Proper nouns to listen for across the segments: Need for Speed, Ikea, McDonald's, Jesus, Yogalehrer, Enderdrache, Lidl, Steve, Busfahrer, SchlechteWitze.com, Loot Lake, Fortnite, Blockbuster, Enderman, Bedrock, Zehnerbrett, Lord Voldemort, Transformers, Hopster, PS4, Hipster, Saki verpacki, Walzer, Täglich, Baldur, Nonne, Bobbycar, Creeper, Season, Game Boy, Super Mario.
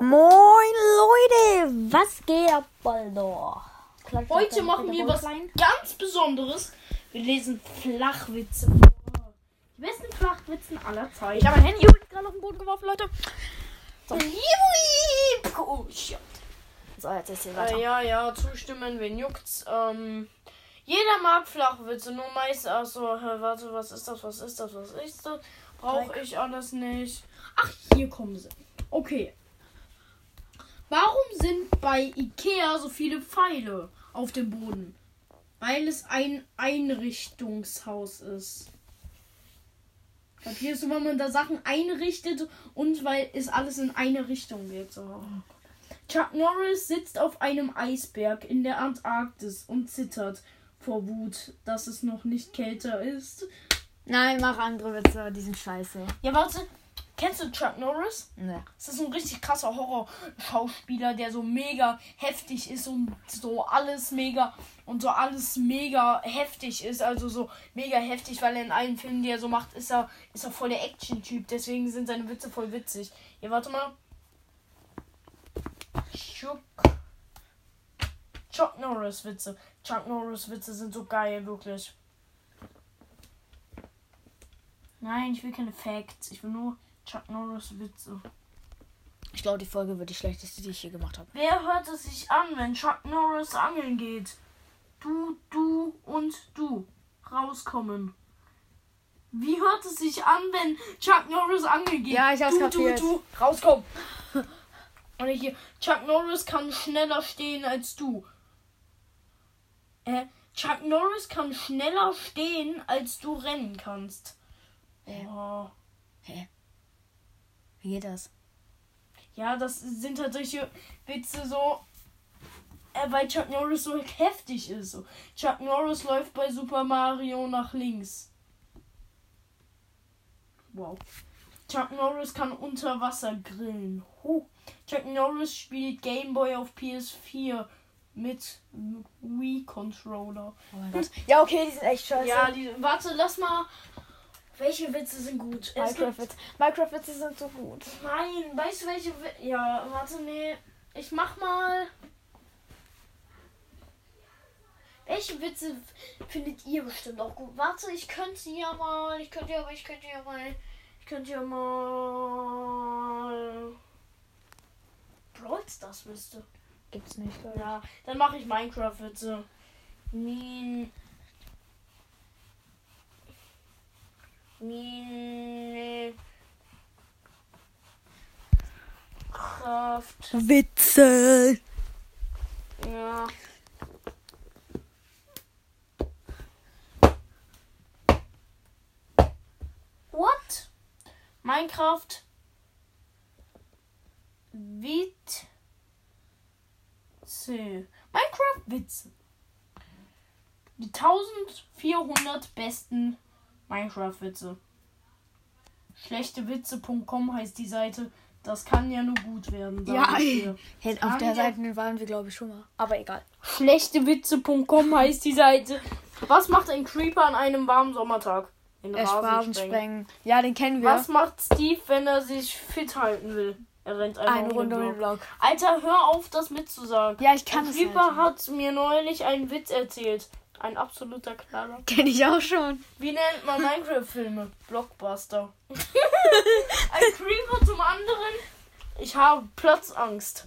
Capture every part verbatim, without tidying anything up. Moin Leute, was geht ab, Baldur? Heute machen wir was ganz Besonderes. Wir lesen Flachwitze vor. Die besten Flachwitzen aller Zeiten. Ich habe mein Handy gerade auf den Boden geworfen, Leute. So. Oh, shit. So, jetzt ist hier weiter. Äh, ja, ja, zustimmen, wen juckt's? Ähm, jeder mag Flachwitze, nur meist. Achso, warte, was ist das, was ist das, was ist das? Brauche ich alles nicht. Ach, hier kommen sie. Okay. Warum sind bei Ikea so viele Pfeile auf dem Boden? Weil es ein Einrichtungshaus ist. Hier ist so, wenn man da Sachen einrichtet und weil es alles in eine Richtung geht. So. Chuck Norris sitzt auf einem Eisberg in der Antarktis und zittert vor Wut, dass es noch nicht kälter ist. Nein, mach andere Witze, die sind scheiße. Ja, warte. Kennst du Chuck Norris? Ne. Das ist so ein richtig krasser Horror-Schauspieler, der so mega heftig ist und so alles mega und so alles mega heftig ist. Also so mega heftig, weil er in allen Filmen, die er so macht, ist er, ist er voll der Action-Typ. Deswegen sind seine Witze voll witzig. Ja, warte mal. Chuck. Chuck Norris-Witze. Chuck Norris-Witze sind so geil, wirklich. Nein, ich will keine Facts. Ich will nur Chuck Norris Witze. Ich glaube, die Folge wird die schlechteste, die ich hier gemacht habe. Wer hört es sich an, wenn Chuck Norris angeln geht? Du, du und du. Rauskommen. Wie hört es sich an, wenn Chuck Norris angeln geht? Ja, ich hab's kapiert. Du, du, du. Rauskommen. Und hier. Chuck Norris kann schneller stehen als du. Äh, Chuck Norris kann schneller stehen, als du rennen kannst. Hä? Oh. Hä? Wie geht das? Ja, das sind halt solche Witze so, äh, weil Chuck Norris so heftig ist. So. Chuck Norris läuft bei Super Mario nach links. Wow. Chuck Norris kann unter Wasser grillen. Huh. Chuck Norris spielt Game Boy auf P S vier mit Wii-Controller. Oh mein Gott. Ja, okay, die sind echt scheiße. Ja, die, warte, lass mal... Welche Witze sind gut? Minecraft-Witze Minecraft sind so gut. Nein, weißt du welche Witze? Ja, warte, nee. Ich mach mal... Welche Witze findet ihr bestimmt auch gut? Warte, ich könnte ja mal... Ich könnte ja mal... Ich könnte ja mal... Ich könnte ja mal... Brauchst das Witze? Gibt's nicht, Leute. Ja, dann mache ich Minecraft-Witze. Nein... Minecraft-Witze. Ja. What? Minecraft. Witze. Minecraft-Witze. Die vierzehnhundert besten Minecraft-Witze. Schlechte Witze punkt com heißt die Seite. Das kann ja nur gut werden. Ja, hey, auf der Seite waren wir, glaube ich, schon mal. Aber egal. Schlechte Witze punkt com heißt die Seite. Was macht ein Creeper an einem warmen Sommertag? Den Rasen sprengen. Ja, den kennen wir. Was macht Steve, wenn er sich fit halten will? Er rennt eine, eine Runde im Block. Alter, hör auf, das mitzusagen. Ja, ich kann es nicht. Creeper hat mir neulich einen Witz erzählt. Ein absoluter Knaller. Kenn ich auch schon. Wie nennt man Minecraft-Filme? Blockbuster. Ein Creeper zum anderen. Ich habe Platzangst.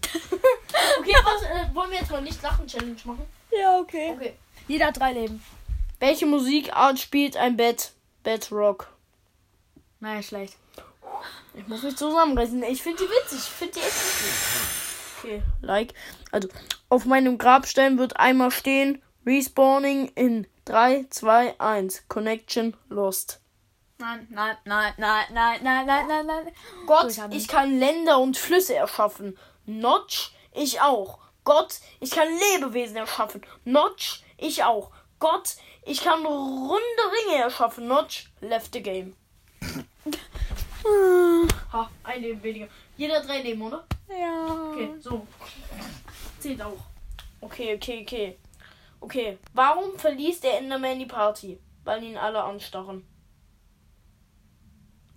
Okay, was, äh, wollen wir jetzt mal nicht Lachen-Challenge machen? Ja, okay. okay. Jeder hat drei Leben. Welche Musikart spielt ein Bett? Bedrock. Naja, schlecht. Ich muss mich zusammenreißen. Ich finde die witzig. Ich finde die echt witzig. Okay, like. Also, auf meinem Grabstein wird einmal stehen... Respawning in drei, zwei, eins. Connection lost. Nein, nein, nein, nein, nein, nein, nein, nein, nein. Gott, ich kann Länder und Flüsse erschaffen. Notch, ich auch. Gott, ich kann Lebewesen erschaffen. Notch, ich auch. Gott, ich kann runde Ringe erschaffen. Notch, left the game. Ha, ein Leben weniger. Jeder drei Leben, oder? Ja. Okay, so. Zählt auch. Okay, okay, okay. Okay, warum verließ der Enderman die Party? Weil ihn alle anstarren.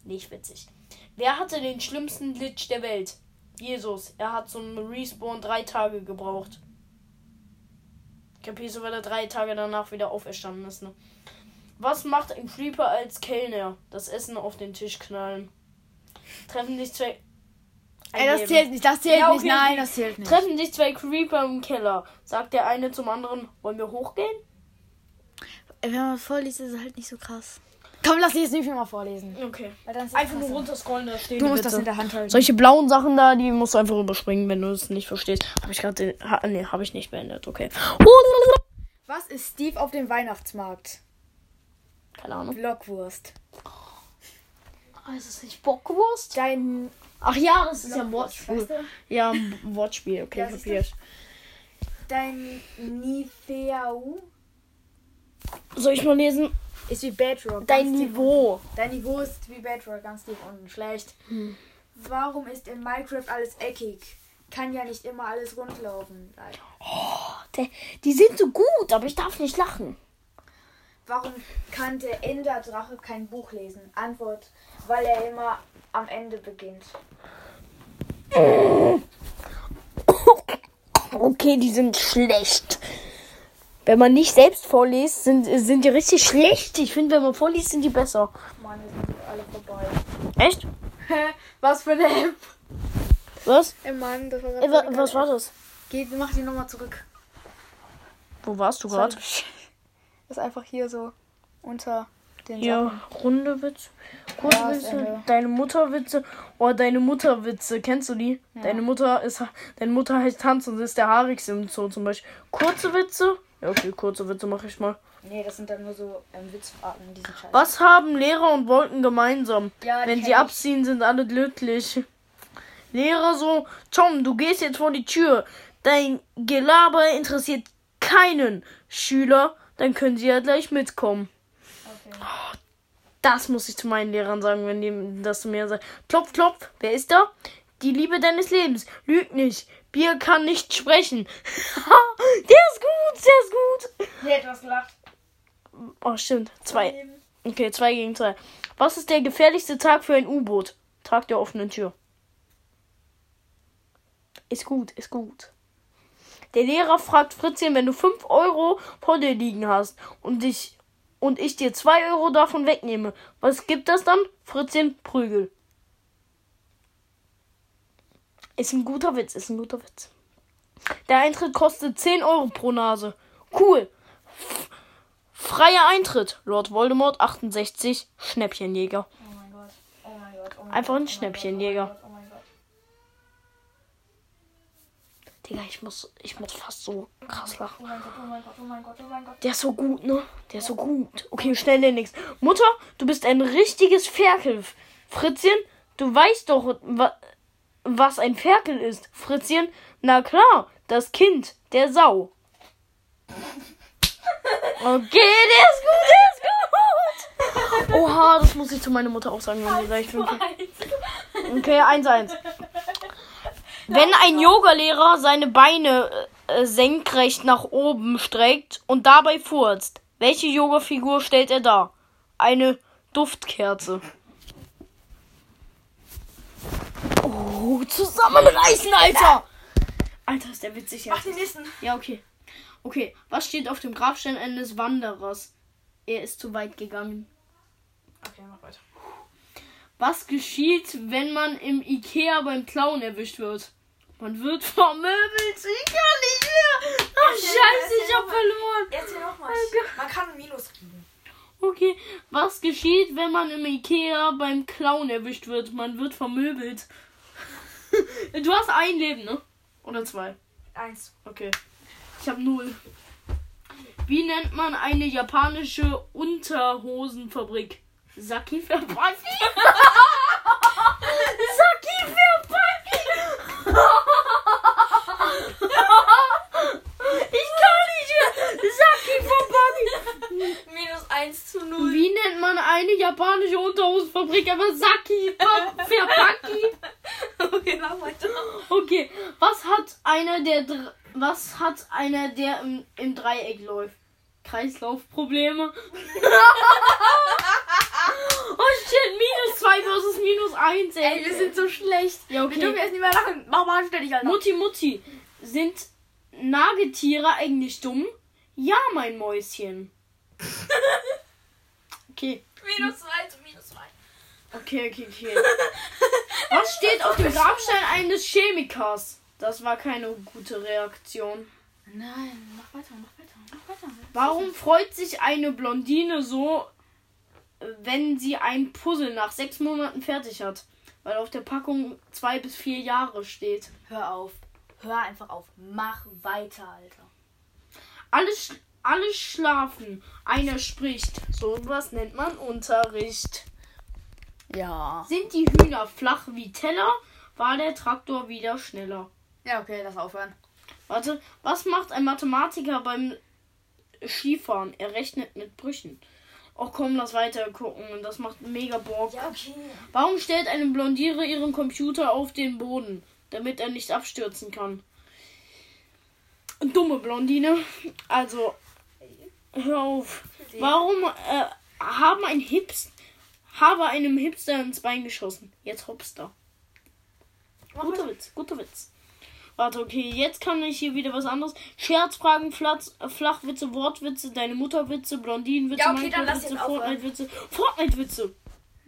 Nicht witzig. Wer hatte den schlimmsten Glitch der Welt? Jesus, er hat zum Respawn drei Tage gebraucht. Kapierst du, weil er drei Tage danach wieder auferstanden ist, ne? Was macht ein Creeper als Kellner? Das Essen auf den Tisch knallen. Treffen sich zwei... Ey, das zählt nicht, das zählt ja, okay. nicht, nein, das zählt nicht. Treffen sich zwei Creeper im Keller. Sagt der eine zum anderen, wollen wir hochgehen? Wenn man vorliest, ist es halt nicht so krass. Komm, lass dich jetzt nicht mal vorlesen. Okay. Einfach nur runterscrollen, da steht. Du musst bitte das in der Hand halten. Solche blauen Sachen da, die musst du einfach überspringen, wenn du es nicht verstehst. Habe ich gerade... Ha, nee, habe ich nicht beendet, okay. Was ist Steve auf dem Weihnachtsmarkt? Keine Ahnung. Blockwurst. Oh, ist es nicht Bockwurst? Dein... Ach ja, das ist ja ein Wortspiel. Weißt du? Ja, ein Wortspiel, okay, ja, kapiert. Dein Niveau... Soll ich mal lesen? Ist wie Bedrock. Dein Niveau. Dein Niveau ist wie Bedrock, ganz tief unten. Schlecht. Hm. Warum ist in Minecraft alles eckig? Kann ja nicht immer alles rundlaufen. Leider. Oh, der, die sind so gut, aber ich darf nicht lachen. Warum kann der Enderdrache kein Buch lesen? Antwort, weil er immer am Ende beginnt. Okay, die sind schlecht. Wenn man nicht selbst vorliest, sind, sind die richtig schlecht. Ich finde, wenn man vorliest, sind die besser. Mann, sind alle vorbei. Echt? Was für eine App? Was? Ey, Mann, das war Ey, wa- was App. war das? Geh, mach die nochmal zurück. Wo warst du gerade? Das ist einfach hier so unter den ja, Sachen. Runde Witze, kurze ja, Witze, deine Mutterwitze. Oh, deine Mutterwitze, kennst du die? Ja. Deine Mutter ist, deine Mutter heißt Hans und ist der haarigste im Zoo zum Beispiel. Kurze Witze. Ja, okay, kurze Witze mache ich mal. Nee, das sind dann nur so ähm, Witzarten, diesen Scheiß. Was haben Lehrer und Wolken gemeinsam? Ja, wenn sie abziehen, ich. sind alle glücklich. Lehrer so, Tom, du gehst jetzt vor die Tür. Dein Gelaber interessiert keinen Schüler. Dann können sie ja gleich mitkommen. Okay. Oh, das muss ich zu meinen Lehrern sagen, wenn die das zu mir sagen. Klopf, klopf, wer ist da? Die Liebe deines Lebens. Lüg nicht. Bier kann nicht sprechen. Der ist gut, der ist gut. Der hat was gelacht. Oh, stimmt. Zwei. Okay, zwei gegen zwei. Was ist der gefährlichste Tag für ein U-Boot? Tag der offenen Tür. Ist gut, ist gut. Der Lehrer fragt Fritzchen, wenn du fünf Euro vor dir liegen hast und ich, und ich dir zwei Euro davon wegnehme, was gibt das dann? Fritzchen, Prügel. Ist ein guter Witz, ist ein guter Witz. Der Eintritt kostet zehn Euro pro Nase. Cool. F- Freier Eintritt. Lord Voldemort, achtundsechzig, Schnäppchenjäger. Oh mein Gott, oh mein Gott, oh mein Einfach ein oh Schnäppchenjäger. Gott, oh mein Gott, oh mein Gott. Digga, ich muss, ich muss fast so krass lachen. Oh mein Gott, oh mein Gott, oh mein Gott, oh mein Gott. Der ist so gut, ne? Der ist so gut. Okay, schnell den nächsten. Mutter, du bist ein richtiges Ferkel. Fritzchen, du weißt doch, was... Was ein Ferkel ist, Fritzchen? Na klar, das Kind der Sau. Okay, der ist gut, der ist gut. Oha, das muss ich zu meiner Mutter auch sagen, wenn sie gleich fünf. Okay, eins, eins. Wenn ein Yogalehrer seine Beine äh, senkrecht nach oben streckt und dabei furzt, welche Yoga-Figur stellt er dar? Eine Duftkerze. Oh, zusammenreißen, Alter! Alter, ist der witzig jetzt. Mach den nächsten. Ja, okay. Okay, was steht auf dem Grabstein eines Wanderers? Er ist zu weit gegangen. Okay, mach weiter. Was geschieht, wenn man im Ikea beim Klauen erwischt wird? Man wird vermöbelt. Ich kann nicht mehr. Ach, erzähl, scheiße, erzähl ich hab verloren. Erzähl nochmal. Okay. Man kann ein Minus kriegen. Okay, was geschieht, wenn man im Ikea beim Klauen erwischt wird? Man wird vermöbelt. Du hast ein Leben, ne? Oder zwei? Eins. Okay. Ich hab null. Wie nennt man eine japanische Unterhosenfabrik? Saki verpacki. Saki verpacki. Ich kann nicht mehr. Saki verpacki. Minus eins zu null. Wie nennt man eine japanische Unterhosenfabrik? Aber Saki verpacki. Okay, mach weiter. Okay, was hat einer der, was hat einer der im, im Dreieck läuft? Kreislaufprobleme. Oh shit, minus zwei versus minus eins, ey. Ey, wir sind so schlecht. Ja, okay. Wir dürfen jetzt nicht mehr lachen. Mach mal anständig, Alter. Mutti, Mutti, sind Nagetiere eigentlich dumm? Ja, mein Mäuschen. Okay. minus zwei zu minus zwei. Okay, okay, okay. Was steht auf dem Grabstein eines Chemikers? Das war keine gute Reaktion. Nein, mach weiter, mach weiter, mach weiter. Warum freut sich eine Blondine so, wenn sie ein Puzzle nach sechs Monaten fertig hat? Weil auf der Packung zwei bis vier Jahre steht. Hör auf. Hör einfach auf. Mach weiter, Alter. Alle, sch- alle schlafen. Einer spricht. So was nennt man Unterricht. Ja. Sind die Hühner flach wie Teller, war der Traktor wieder schneller. Ja, okay, lass aufhören. Warte, was macht ein Mathematiker beim Skifahren? Er rechnet mit Brüchen. Och komm, lass weiter gucken. Das macht mega Bock. Ja, okay. Warum stellt eine Blondine ihren Computer auf den Boden, damit er nicht abstürzen kann? Dumme Blondine. Also, hör auf. Warum äh, haben ein Hipster... Habe einem Hipster ins Bein geschossen. Jetzt Hopster. Guter Witz, guter Witz. Warte, okay, jetzt kann ich hier wieder was anderes. Scherzfragen, Flatz, Flachwitze, Wortwitze, deine Mutterwitze, Blondinenwitze, ja, okay, Minecraft-Witze, Fortnite-Witze, Fortnite-Witze.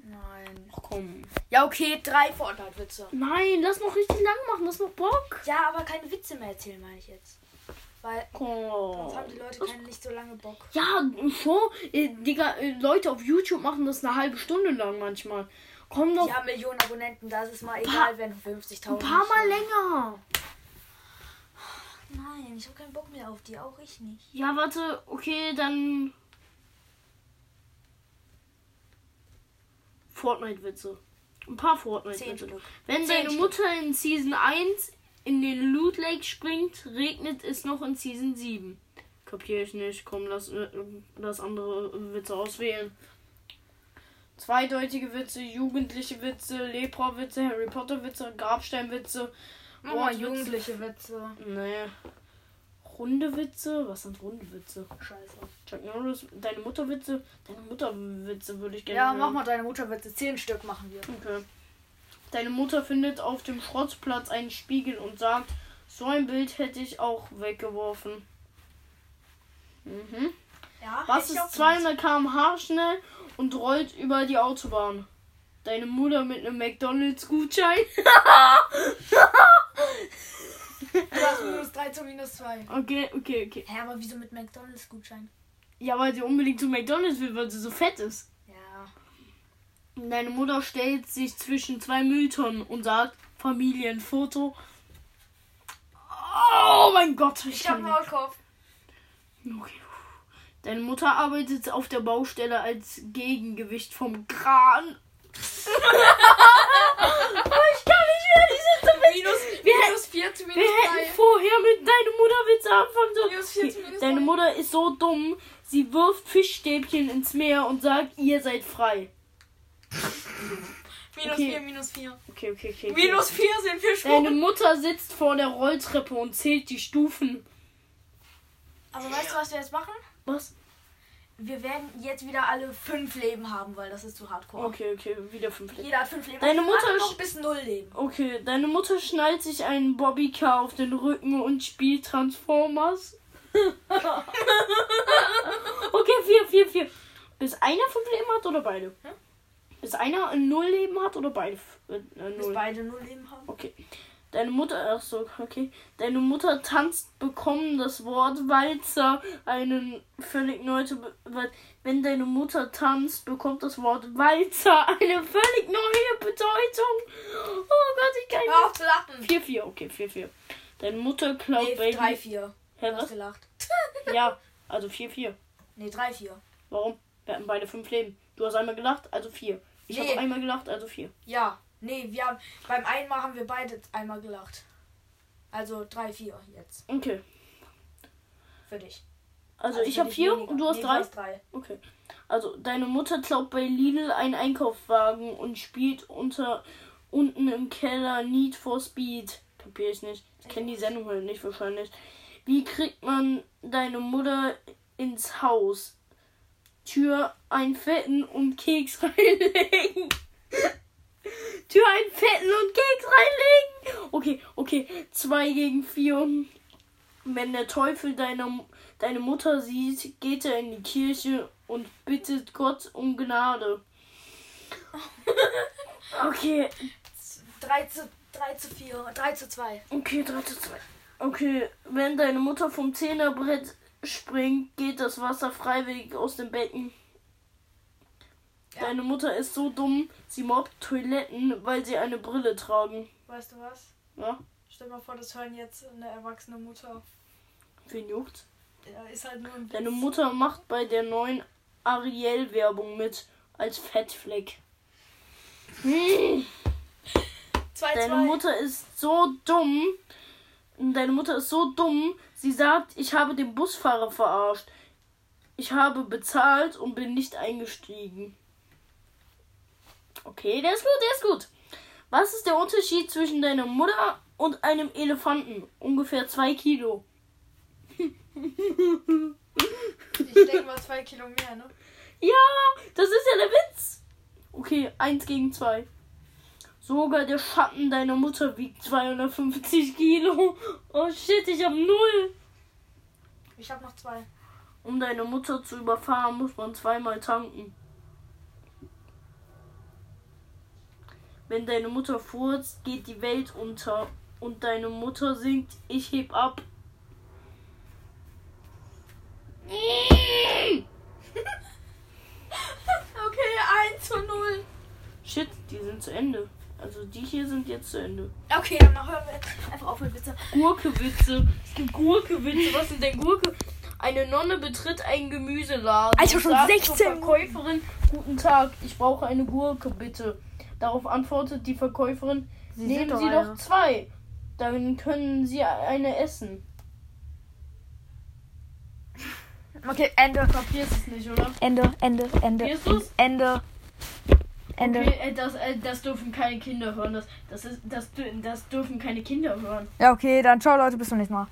Nein. Ach komm. Ja, okay, drei Fortnite-Witze. Nein, lass noch richtig lang machen, lass noch Bock. Ja, aber keine Witze mehr erzählen, meine ich jetzt. Weil oh. Sonst haben die Leute keinen nicht so lange Bock. Ja, schon. Äh, Digga, äh, Leute auf YouTube machen das eine halbe Stunde lang manchmal. Komm doch. Ja, Millionen Abonnenten, das ist mal egal, pa- wenn fünfzigtausend. Ein paar Mal länger. Nein, ich habe keinen Bock mehr auf die, auch ich nicht. Ja, warte, okay, dann... Fortnite-Witze. Ein paar Fortnite-Witze. Wenn deine Mutter in Season eins... in den Loot Lake springt, regnet es noch in Season sieben. Kapier ich nicht. Komm, lass, lass andere Witze auswählen. Zweideutige Witze, jugendliche Witze, Lepra-Witze, Harry Potter-Witze, Grabstein-Witze. Oh, jugendliche Witze. Nee. Runde Witze? Was sind runde Witze? Scheiße. Chuck Norris, deine Mutterwitze? Deine Mutterwitze würde ich gerne. Ja, hören. Mach mal deine Mutterwitze. Zehn Stück machen wir. Okay. Deine Mutter findet auf dem Schrottplatz einen Spiegel und sagt, so ein Bild hätte ich auch weggeworfen. Mhm. Ja, was ist zweihundert Kilometer pro Stunde schnell und rollt über die Autobahn? Deine Mutter mit einem McDonald's-Gutschein? Du hast minus drei zu minus zwei. Okay, okay, okay. Hä, aber wieso mit McDonald's-Gutschein? Ja, weil sie unbedingt zu McDonald's will, weil sie so fett ist. Deine Mutter stellt sich zwischen zwei Mülltonnen und sagt, Familienfoto. Oh mein Gott. Ich, ich hab Maulkorb. Okay. Deine Mutter arbeitet auf der Baustelle als Gegengewicht vom Kran. Ich kann nicht mehr, diese Witze. Minus, wir minus vier zu minus wir drei. Hätten vorher mit deiner Mutter Witze anfangen sollen. Minus vier zu minus Deine drei. Mutter ist so dumm, sie wirft Fischstäbchen ins Meer und sagt, ihr seid frei. minus vier, minus vier. Okay, okay, okay. minus vier sind wir schon. Deine Mutter sitzt vor der Rolltreppe und zählt die Stufen. Aber weißt du, was wir jetzt machen? Was? Wir werden jetzt wieder alle fünf Leben haben, weil das ist zu hardcore. Okay, okay, wieder fünf Leben. Jeder hat fünf Leben. Deine Mutter noch bis null Leben. Okay, deine Mutter schnallt sich einen Bobbycar auf den Rücken und spielt Transformers. Okay, vier, vier, vier. Bis einer fünf Leben hat oder beide? Hm? Bis einer ein Null Leben hat oder beide äh, null? Bis beide Null Leben haben. Okay. Deine Mutter, ach so, okay. Deine Mutter tanzt, bekommen das Wort Walzer einen völlig neue Be- Wenn deine Mutter tanzt, bekommt das Wort Walzer eine völlig neue Bedeutung. Oh Gott, ich kann nicht. Hör auf zu lachen. vier vier, okay, vier vier. Deine Mutter klaut nee, Baby... drei vier. Hä, was? Gelacht. Ja, also vier vier. Nee, drei vier. Warum? Wir hatten beide fünf Leben. Du hast einmal gelacht, also vier. Ich nee. habe einmal gelacht, also vier. Ja, nee, wir haben beim einmal haben wir beide einmal gelacht. Also drei, vier jetzt. Okay. Für dich. Also, also ich habe vier weniger. Und du hast nee, drei. drei. Okay. Also deine Mutter klaut bei Lidl einen Einkaufswagen und spielt unter unten im Keller Need for Speed. Kapier ich nicht. Ich kenne die Sendung halt nicht wahrscheinlich. Wie kriegt man deine Mutter ins Haus. Tür einfetten und Keks reinlegen. Tür einfetten und Keks reinlegen. Okay, okay. Zwei gegen vier. Wenn der Teufel deine, deine Mutter sieht, geht er in die Kirche und bittet Gott um Gnade. Okay. drei zu vier. drei zu zwei. Okay, drei zu zwei. Okay, wenn deine Mutter vom Zehnerbrett springt, geht das Wasser freiwillig aus dem Becken. Ja. Deine Mutter ist so dumm, sie mobbt Toiletten, weil sie eine Brille tragen. Weißt du was? Ja. Stell dir mal vor, das hören jetzt eine erwachsene Mutter. Wen juckt's? Ja, ist halt nur ein Witz. Deine Mutter macht bei der neuen Ariel-Werbung mit, als Fettfleck. Hm. zwei, deine zwei. Mutter ist so dumm, deine Mutter ist so dumm, sie sagt, ich habe den Busfahrer verarscht. Ich habe bezahlt und bin nicht eingestiegen. Okay, der ist gut, der ist gut. Was ist der Unterschied zwischen deiner Mutter und einem Elefanten? Ungefähr zwei Kilo. Ich denke mal zwei Kilo mehr, ne? Ja, das ist ja der Witz. Okay, eins gegen zwei. Sogar der Schatten deiner Mutter wiegt zweihundertfünfzig Kilo. Oh shit, ich hab null. Ich hab noch zwei. Um deine Mutter zu überfahren, muss man zweimal tanken. Wenn deine Mutter furzt, geht die Welt unter. Und deine Mutter singt, ich heb ab. Okay, eins zu null. Shit, die sind zu Ende. Also die hier sind jetzt zu Ende. Okay, dann hören wir jetzt einfach auf mit Witze. Gurke-Witze. Es gibt Gurke-Witze. Was ist denn Gurke? Eine Nonne betritt einen Gemüseladen. Also schon sechzehn. Sagt zur Verkäuferin, guten Tag, ich brauche eine Gurke, bitte. Darauf antwortet die Verkäuferin, Sie nehmen Sie doch, doch zwei. Dann können Sie eine essen. Okay, Ende. Du kapierst es nicht, oder? Ende, Ende, Ende. Kapierst du's? Ende. Ende. Okay, das, das dürfen keine Kinder hören. Das, das, ist, das, das dürfen keine Kinder hören. Ja, okay, dann ciao, Leute, bis zum nächsten Mal.